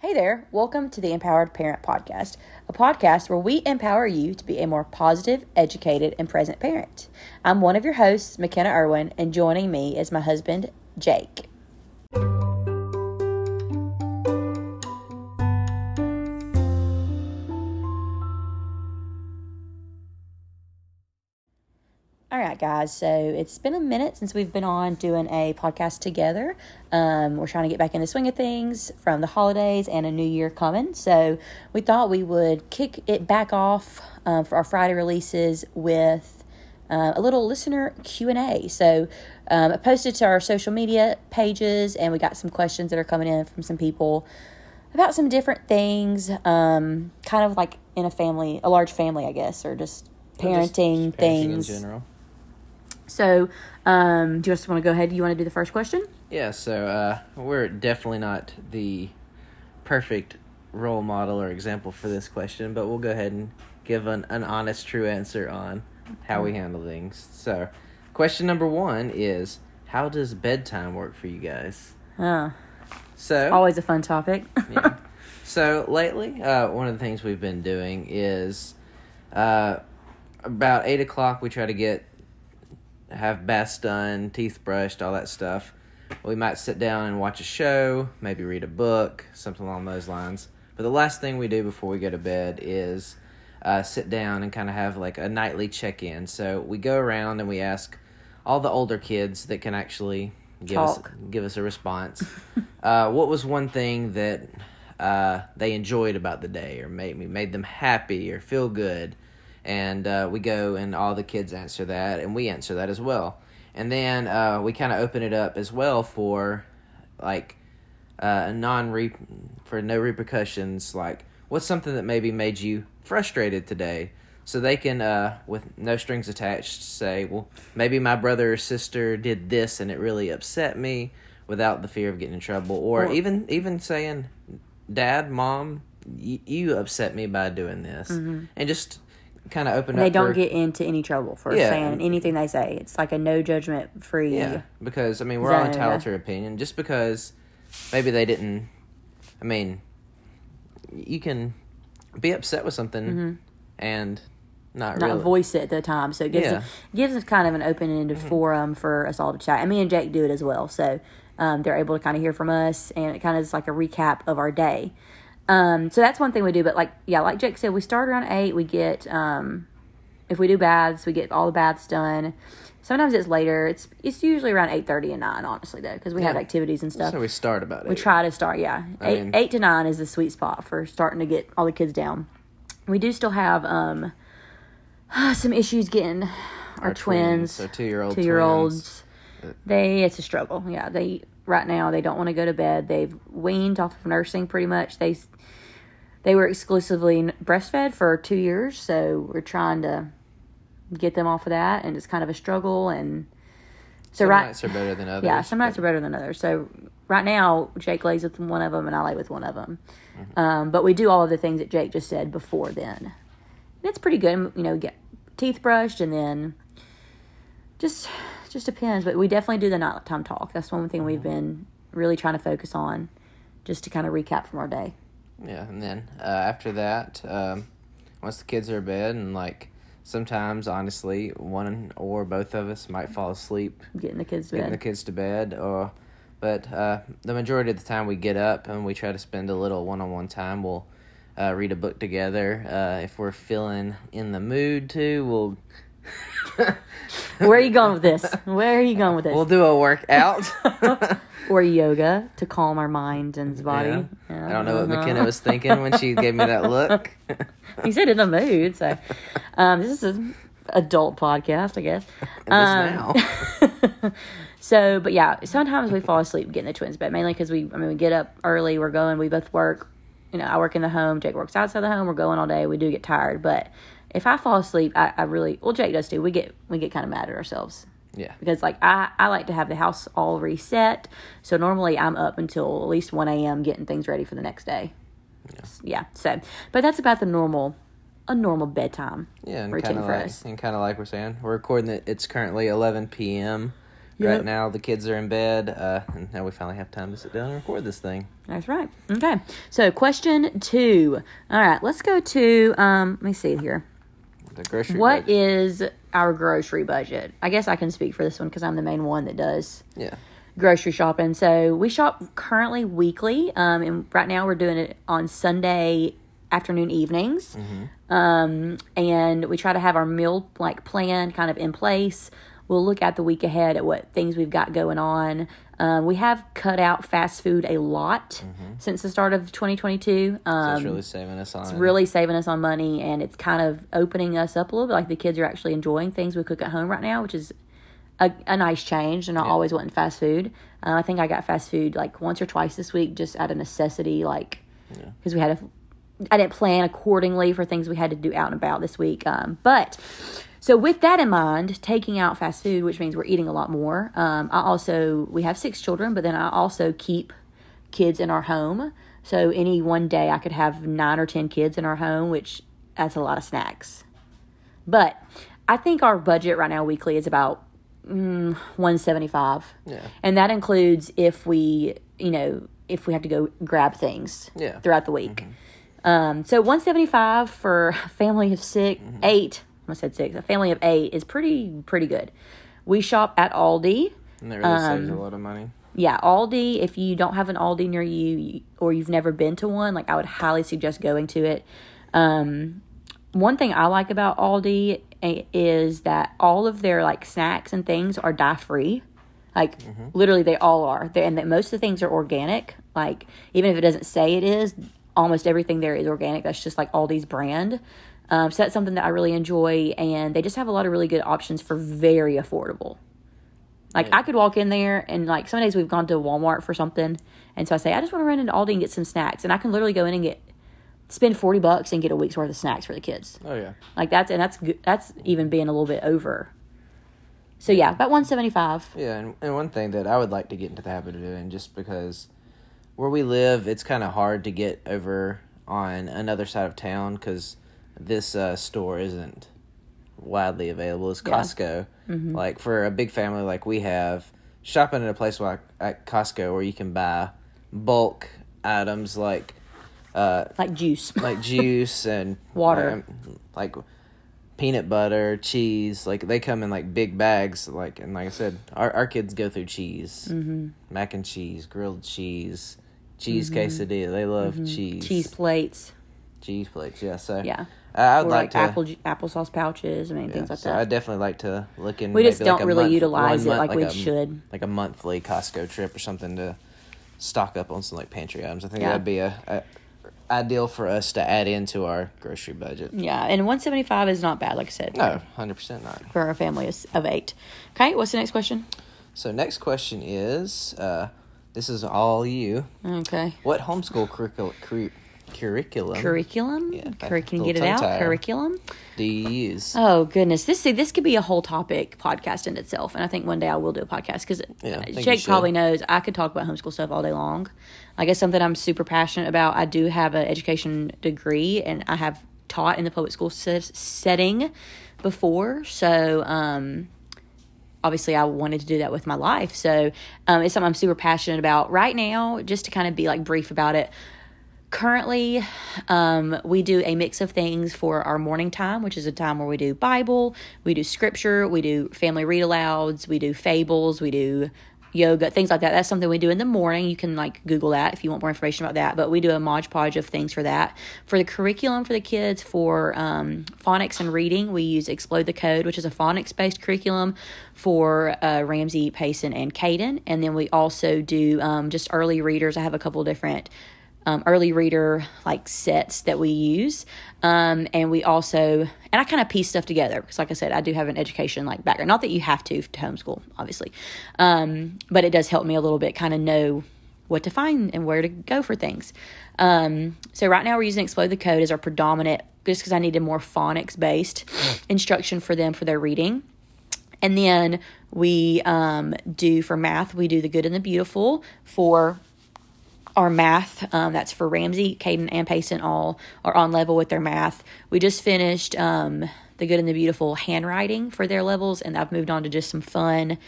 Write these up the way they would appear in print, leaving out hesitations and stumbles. Hey there, welcome to the Empowered Parent Podcast, a podcast where we empower you to be a more positive, educated, and present parent. I'm one of your hosts, McKenna Irwin, and joining me is my husband, Jake. Alright guys, so it's been a minute since we've been on doing a podcast together. We're trying to get back in the swing of things from the holidays and a new year coming. So we thought we would kick it back off for our Friday releases with a little listener Q&A. So I posted to our social media pages and we got some questions that are coming in from some people about some different things, kind of like in a large family, I guess, or just parenting things in general. So, do you just want to go ahead? You want to do the first question? Yeah, so we're definitely not the perfect role model or example for this question, but we'll go ahead and give an honest, true answer on how we handle things. So, question number one is, how does bedtime work for you guys? So always a fun topic. Yeah. So, lately, one of the things we've been doing is about 8 o'clock, we try to have baths done, teeth brushed, all that stuff. We might sit down and watch a show, maybe read a book, something along those lines. But the last thing we do before we go to bed is sit down and kind of have like a nightly check-in. So we go around and we ask all the older kids that can actually give us a response. What was one thing that they enjoyed about the day or made them happy or feel good? And we go and all the kids answer that, and we answer that as well. And then we kind of open it up as well for like no repercussions. Like, what's something that maybe made you frustrated today? So they can, with no strings attached, say, well, maybe my brother or sister did this and it really upset me, without the fear of getting in trouble, or even saying, Dad, Mom, you upset me by doing this, and just kind of open and up. They don't get into any trouble for saying anything they say. It's like a no judgment free. Yeah, because I mean we're all entitled to opinion. Just because maybe they didn't. I mean, you can be upset with something and not really voice it at the time. So it gives us kind of an open ended forum for us all to chat. And me and Jake do it as well. So they're able to kind of hear from us, and it kind of is like a recap of our day. So that's one thing we do, but like Jake said, we start around 8, we get, if we do baths, we get all the baths done. Sometimes it's later, it's usually around 8:30 and 9, honestly though, because we have activities and stuff. So we start about 8. We try to start, 8 to 9 is the sweet spot for starting to get all the kids down. We do still have, some issues getting our twins. Our 2-year-olds. It's a struggle, Right now, they don't want to go to bed. They've weaned off of nursing pretty much. They were exclusively breastfed for 2 years, so we're trying to get them off of that, and it's kind of a struggle. And so some nights are better than others. Yeah, some nights are better than others. So right now, Jake lays with one of them, and I lay with one of them. But we do all of the things that Jake just said before then. And it's pretty good, get teeth brushed, and then just depends, but we definitely do the nighttime talk. That's one thing we've been really trying to focus on, just to kind of recap from our day. Yeah, and then after that, once the kids are in bed, and like sometimes, honestly, one or both of us might fall asleep getting the kids to bed. But the majority of the time we get up and we try to spend a little one-on-one time. We'll read a book together. If we're feeling in the mood too, we'll. Where are you going with this? We'll do a workout. Or yoga to calm our mind and body. Yeah. Yeah. I don't know what McKenna was thinking when she gave me that look. He said in the mood. So this is an adult podcast, I guess. Now. So, but yeah, sometimes we fall asleep getting the twins' bed, mainly because we get up early, we're going, we both work. I work in the home, Jake works outside the home, we're going all day, we do get tired, but if I fall asleep, I really Jake does too. We get kind of mad at ourselves. Yeah. Because like I like to have the house all reset. So normally I'm up until at least 1 a.m. getting things ready for the next day. Yeah. So, but that's about a normal bedtime routine for us. And kind of like we're saying, we're recording it. It's currently 11 p.m. Yep. Right now, the kids are in bed, and now we finally have time to sit down and record this thing. That's right. Okay. So, question 2. All right, let's go to, let me see here. The grocery budget. What is our grocery budget? I guess I can speak for this one because I'm the main one that does grocery shopping. So, we shop currently weekly, and right now we're doing it on Sunday afternoon evenings, and we try to have our meal, like, plan kind of in place. We'll look at the week ahead at what things we've got going on. We have cut out fast food a lot since the start of 2022. So it's really saving us on money. It's really saving us on money, and it's kind of opening us up a little bit. Like, the kids are actually enjoying things we cook at home right now, which is a nice change. They're not always wanting fast food. I think I got fast food, like, once or twice this week just out of necessity, like, because we had I didn't plan accordingly for things we had to do out and about this week. But so with that in mind, taking out fast food, which means we're eating a lot more. We have 6 children, but then I also keep kids in our home. So any one day I could have 9 or 10 kids in our home, which that's a lot of snacks. But I think our budget right now weekly is about $175. Yeah. And that includes if we have to go grab things throughout the week. So $175 for a family of 8, a family of 8 is pretty good. We shop at Aldi. And that really saves a lot of money. Yeah, Aldi, if you don't have an Aldi near you or you've never been to one, like, I would highly suggest going to it. One thing I like about Aldi is that all of their, like, snacks and things are dye-free. Like, literally, they all are. And that most of the things are organic. Like, even if it doesn't say it is, almost everything there is organic. That's just, like, Aldi's brand. So that's something that I really enjoy, and they just have a lot of really good options for very affordable. Like, I could walk in there, and, like, some days we've gone to Walmart for something, and so I say, I just want to run into Aldi and get some snacks, and I can literally go in and spend $40 and get a week's worth of snacks for the kids. Oh, yeah. Like, that's even being a little bit over. So, yeah, about $175. Yeah, and one thing that I would like to get into the habit of doing, just because where we live, it's kind of hard to get over on another side of town, because this store isn't widely available. It's Costco. Like, for a big family like we have, shopping at a place like at Costco where you can buy bulk items like juice, and water, like peanut butter, cheese. Like, they come in, like, big bags. Like, and like I said, our kids go through cheese, mac and cheese, grilled cheese, cheese quesadilla. They love cheese. Cheese plates. Yeah. So I would like to applesauce pouches. I mean, things like that. I definitely like to look in. We just don't really utilize it like we should. Like a monthly Costco trip or something to stock up on some, like, pantry items. I think that'd be a ideal for us to add into our grocery budget. Yeah, and $175 is not bad. Like I said, no, 100% not for our family of 8. Okay, what's the next question? So next question is, this is all you. Okay. What homeschool curriculum. Yeah, curriculum do you use? Oh, goodness. This could be a whole topic podcast in itself, and I think one day I will do a podcast, because Jake probably knows I could talk about homeschool stuff all day long. I guess something I'm super passionate about. I do have an education degree, and I have taught in the public school setting before, so obviously I wanted to do that with my life. So it's something I'm super passionate about right now. Just to kind of be, like, brief about it, currently, we do a mix of things for our morning time, which is a time where we do Bible, we do scripture, we do family read-alouds, we do fables, we do yoga, things like that. That's something we do in the morning. You can, like, Google that if you want more information about that. But we do a modge podge of things for that. For the curriculum for the kids, for phonics and reading, we use Explode the Code, which is a phonics-based curriculum for Ramsey, Payson, and Caden. And then we also do just early readers. I have a couple different early reader, like, sets that we use, and we also, and I kind of piece stuff together, because, like I said, I do have an education, like, background. Not that you have to homeschool, obviously, but it does help me a little bit kind of know what to find and where to go for things. So right now we're using Explode the Code as our predominant, just because I needed more phonics-based instruction for them for their reading. And then we do, for math, we do the Good and the Beautiful for our math. That's for Ramsey, Caden, and Payson. All are on level with their math. We just finished the Good and the Beautiful handwriting for their levels, and I've moved on to just some fun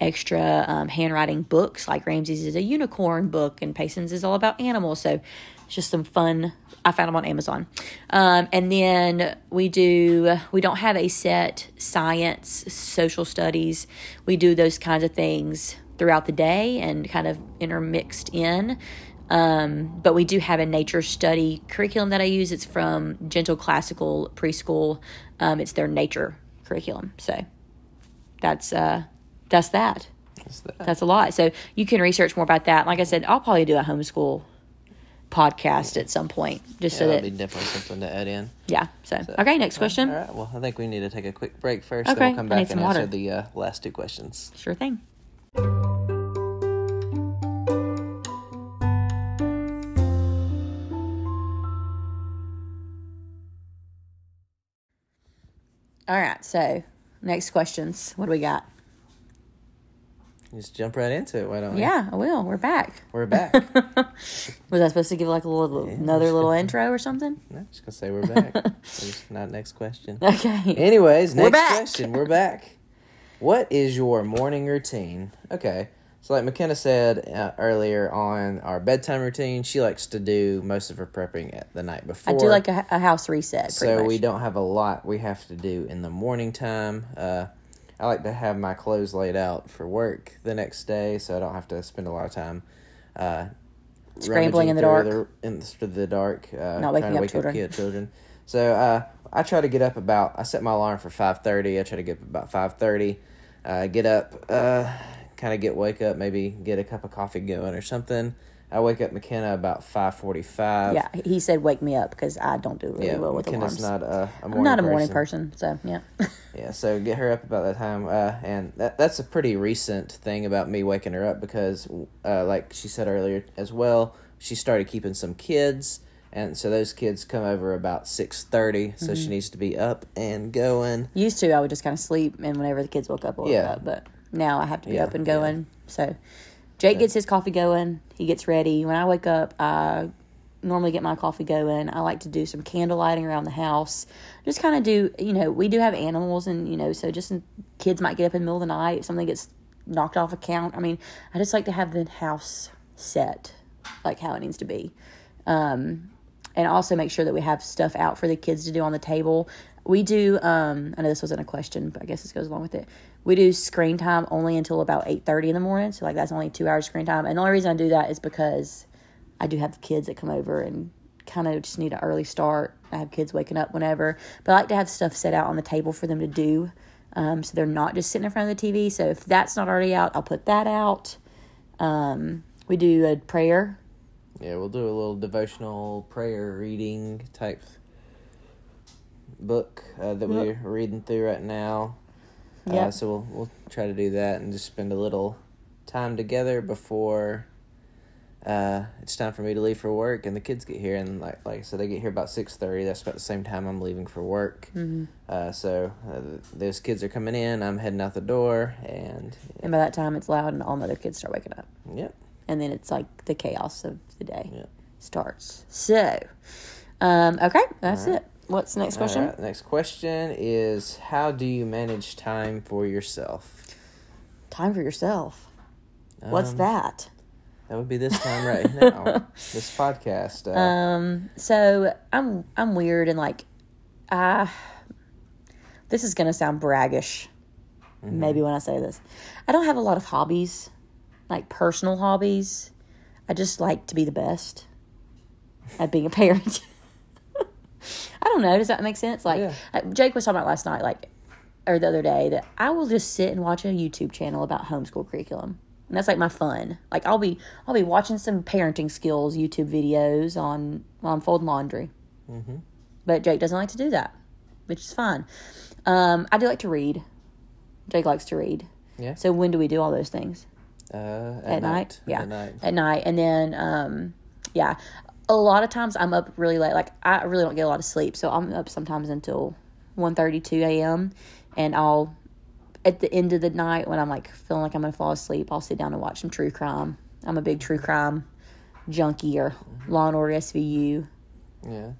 extra handwriting books, like Ramsey's is a unicorn book and Payson's is all about animals. So it's just some fun. I found them on Amazon. And then we don't have a set science, social studies. We do those kinds of things throughout the day and kind of intermixed in. But we do have a nature study curriculum that I use. It's from Gentle Classical Preschool. It's their nature curriculum. So that's that. That's a lot. So you can research more about that. Like I said, I'll probably do a homeschool podcast at some point. Just so that'd be definitely something to add in. Yeah. So okay, next question. All right. Well, I think we need to take a quick break first. Okay. Then we'll come back and answer the last two questions. Sure thing. All right, so next questions. What do we got? Just jump right into it, why don't we? Yeah, I will. We're back. Was I supposed to give like another little intro or something? No, just gonna say we're back. Just not next question. Okay. Anyways, we're back. What is your morning routine? Okay, so like McKenna said earlier on our bedtime routine, she likes to do most of her prepping the night before. I do like a house reset, so much. We don't have a lot we have to do in the morning time. I like to have my clothes laid out for work the next day, so I don't have to spend a lot of time scrambling in the dark. Not waking up children. So I try to get up I set my alarm for 5:30. I try to get up about 5:30. Get up, kind of wake up, maybe get a cup of coffee going or something. I wake up McKenna about 5:45. Yeah, he said wake me up because I don't do really well with McKenna's alarms. I'm not a morning person, so yeah. Yeah, so get her up about that time. And that's a pretty recent thing about me waking her up because, like she said earlier as well, she started keeping some kids. And so those kids come over about 6:30, so she needs to be up and going. Used to, I would just kind of sleep, and whenever the kids woke up, I woke up. But now I have to be up and going, so... Jake gets his coffee going. He gets ready. When I wake up, I normally get my coffee going. I like to do some candle lighting around the house. Just kind of we do have animals and, so just kids might get up in the middle of the night. If something gets knocked off account. I mean, I just like to have the house set like how it needs to be. And also make sure that we have stuff out for the kids to do on the table. We do, I know this wasn't a question, but I guess this goes along with it. We do screen time only until about 8:30 in the morning. So, that's only 2 hours screen time. And the only reason I do that is because I do have kids that come over and kind of just need an early start. I have kids waking up whenever. But I like to have stuff set out on the table for them to do so they're not just sitting in front of the TV. So, if that's not already out, I'll put that out. We do a prayer. Yeah, we'll do a little devotional prayer reading type book that we're reading through right now. Yeah. So we'll try to do that and just spend a little time together before it's time for me to leave for work and the kids get here, and like I said, they get here about 6:30. That's about the same time I'm leaving for work. Mm-hmm. So those kids are coming in. I'm heading out the door, and by that time it's loud and all my other kids start waking up. Yep. And then it's like the chaos of the day starts. So, okay, that's it. What's the next question? Right, next question is, how do you manage time for yourself? Time for yourself? What's that? That would be this time right now, this podcast. So I'm weird and this is gonna sound braggish. Mm-hmm. Maybe when I say this, I don't have a lot of hobbies, like personal hobbies. I just like to be the best at being a parent. I don't know. Does that make sense? Jake was talking about last night, or the other day, that I will just sit and watch a YouTube channel about homeschool curriculum, and that's my fun. I'll be watching some parenting skills YouTube videos on while I'm folding laundry. Mm-hmm. But Jake doesn't like to do that, which is fine. I do like to read. Jake likes to read. Yeah. So when do we do all those things? At night. Yeah. At night, and then a lot of times I'm up really late. I really don't get a lot of sleep, so I'm up sometimes until 1:30, 2 a.m. And I'll, at the end of the night when I'm feeling like I'm gonna fall asleep, I'll sit down and watch some true crime. I'm a big true crime junkie, or Law and Order SVU. Yeah.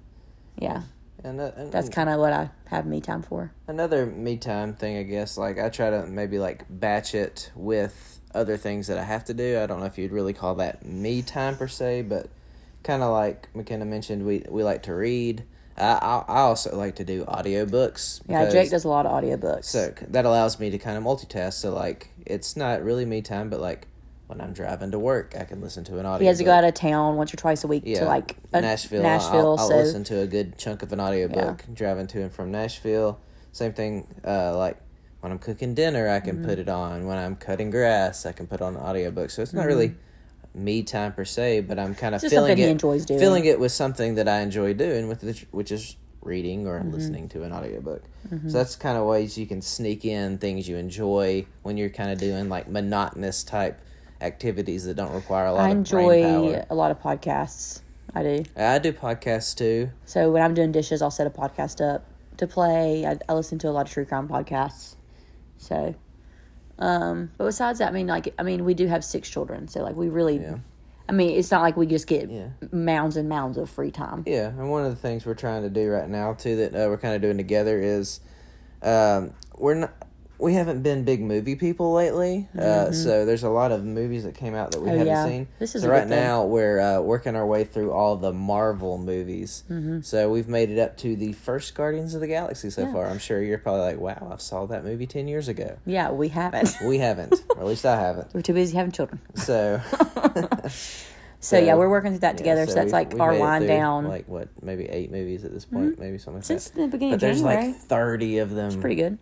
Yeah. And that's kind of what I have me time for. Another me time thing, I guess, like I try to maybe like batch it with other things that I have to do. I don't know if you'd really call that me time per se, but kind of like McKenna mentioned, we like to read. I also like to do audiobooks. Yeah, Jake does a lot of audiobooks. So that allows me to kind of multitask. So, like, it's not really me time, but, like, when I'm driving to work, I can listen to an audiobook. He has to go out of town once or twice a week to, like, Nashville. I'll listen to a good chunk of an audiobook driving to and from Nashville. Same thing, like, when I'm cooking dinner, I can put it on. When I'm cutting grass, I can put on an audiobook. So it's not really me time per se, but I'm kind of filling it with something that I enjoy doing, which is reading or listening to an audiobook. So that's kind of ways you can sneak in things you enjoy when you're kind of doing like monotonous type activities that don't require a lot of brain power. I enjoy a lot of podcasts. I do. I do podcasts too. So when I'm doing dishes, I'll set a podcast up to play. I listen to a lot of true crime podcasts. So... but besides that, I mean, we do have 6 children, so, like, we really, I mean, it's not like we just get mounds and mounds of free time. Yeah, and one of the things we're trying to do right now, too, that we're kind of doing together is, we haven't been big movie people lately, so there's a lot of movies that came out that we haven't seen. This is so right now, we're working our way through all the Marvel movies, so we've made it up to the first Guardians of the Galaxy so far. I'm sure you're probably like, wow, I saw that movie 10 years ago. Yeah, we haven't. Or at least I haven't. We're too busy having children. So... So, we're working through that together. So that's like our wind down. Like, what, maybe 8 movies at this point? Maybe something like that. Since the beginning of January. But there's like 30 of them. It's pretty good.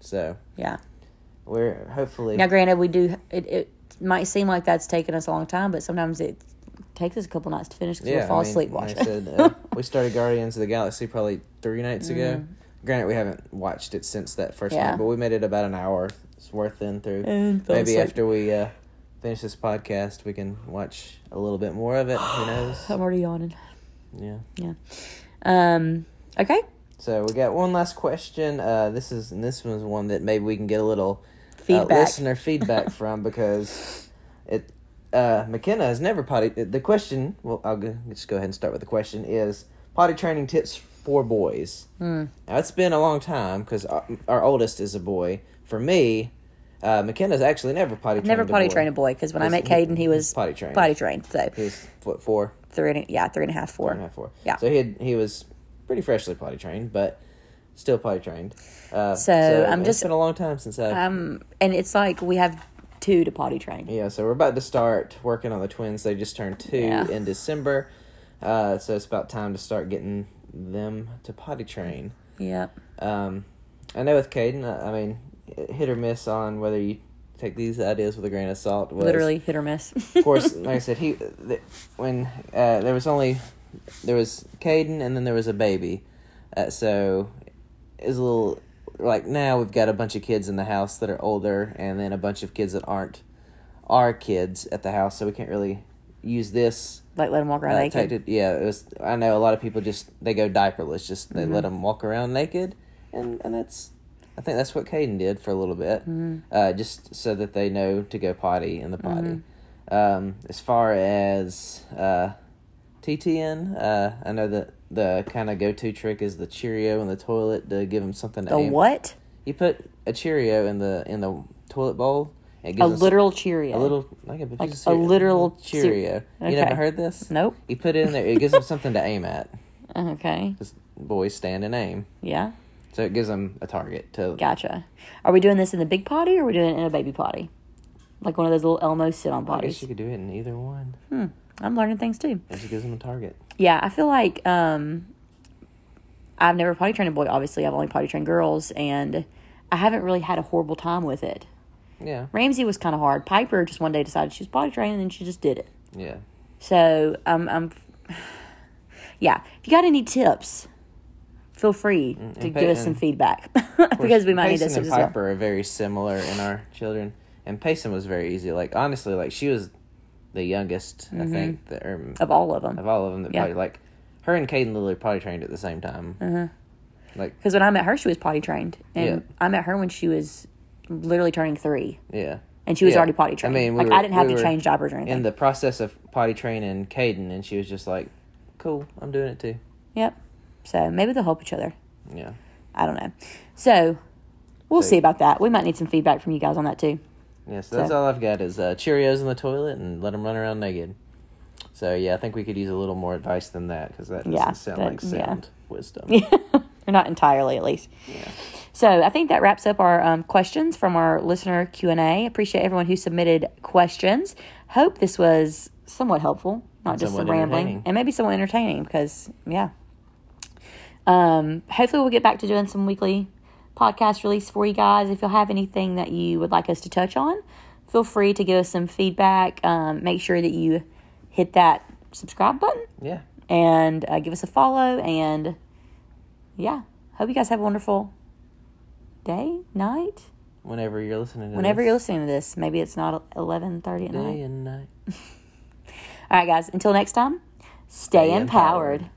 So, yeah, we're hopefully... Now, granted, we do... It might seem like that's taken us a long time, but sometimes it takes us a couple nights to finish because we'll fall asleep watching it. We started Guardians of the Galaxy probably 3 nights ago. Granted, we haven't watched it since that first night, but we made it about an hour's worth in through. Maybe after we finish this podcast, we can watch a little bit more of it. Who knows? I'm already yawning. Yeah. Okay. So we got one last question. This one's one that maybe we can get a little listener feedback from because it McKenna has never potty. The question. Well, just go ahead and start with the question. Is potty training tips for boys? Now, it's been a long time because our oldest is a boy. For me, McKenna's actually never potty trained. Never potty trained a boy because when I met Caden, he was potty trained. So he was what 4? 3 and a half, 4. 3 and a half, 4. Yeah. So he was pretty freshly potty trained, but still potty trained. It's been a long time since I've... and it's like we have 2 to potty train. Yeah, so we're about to start working on the twins. They just turned 2 in December. So it's about time to start getting them to potty train. Yep. I know with Caden, I mean, hit or miss on whether you take these ideas with a grain of salt. Literally hit or miss. Of course, like I said, there was Caden, and then there was a baby. So it was a little... Like, now we've got a bunch of kids in the house that are older, and then a bunch of kids that aren't our kids at the house, so we can't really use this. Like, let them walk around naked? I know a lot of people just... They go diaperless. Just they let them walk around naked, and that's... I think that's what Caden did for a little bit, just so that they know to go potty in the potty. As far as... TTN, I know that the kind of go-to trick is the Cheerio in the toilet to give them something to aim. The what? You put a Cheerio in the toilet bowl. And it gives Cheerio. A literal Cheerio. Okay. You never heard this? Nope. You put it in there. It gives them something to aim at. Okay. Because boys stand and aim. Yeah. So it gives them a target to... Gotcha. Are we doing this in the big potty or are we doing it in a baby potty? Like one of those little Elmo sit-on potties. I guess you could do it in either one. I'm learning things, too. And she gives them a target. Yeah, I feel like I've never potty trained a boy, obviously. I've only potty trained girls, and I haven't really had a horrible time with it. Yeah. Ramsey was kind of hard. Piper just one day decided she was potty trained, and then she just did it. Yeah. So, if you got any tips, feel free to give us some feedback. Because we might need this as well. Payson and Piper are very similar in our children. And Payson was very easy. Like, honestly, like, she was... the youngest, I think. Of all of them. That probably, like, her and Caden Lily potty trained at the same time. Like, because when I met her, she was potty trained. And I met her when she was literally turning 3. Yeah. And she was already potty trained. I mean, I didn't have to change diapers or anything. In the process of potty training Caden, and she was just like, cool, I'm doing it too. Yep. So maybe they'll help each other. Yeah. I don't know. So we'll see about that. We might need some feedback from you guys on that too. Yeah, so that's all I've got is Cheerios in the toilet and let them run around naked. So, yeah, I think we could use a little more advice than that because that doesn't sound like sound wisdom. Or not entirely, at least. Yeah. So I think that wraps up our questions from our listener Q&A. Appreciate everyone who submitted questions. Hope this was somewhat helpful, not just some rambling. And maybe somewhat entertaining because, hopefully we'll get back to doing some weekly podcast release for you guys. If you'll have anything that you would like us to touch on, feel free to give us some feedback. Make sure that you hit that subscribe button. Yeah. And give us a follow. And, hope you guys have a wonderful day, night. Whenever you're listening to this. Maybe it's not 11:30 at night. Day and night. All right, guys. Until next time, stay empowered.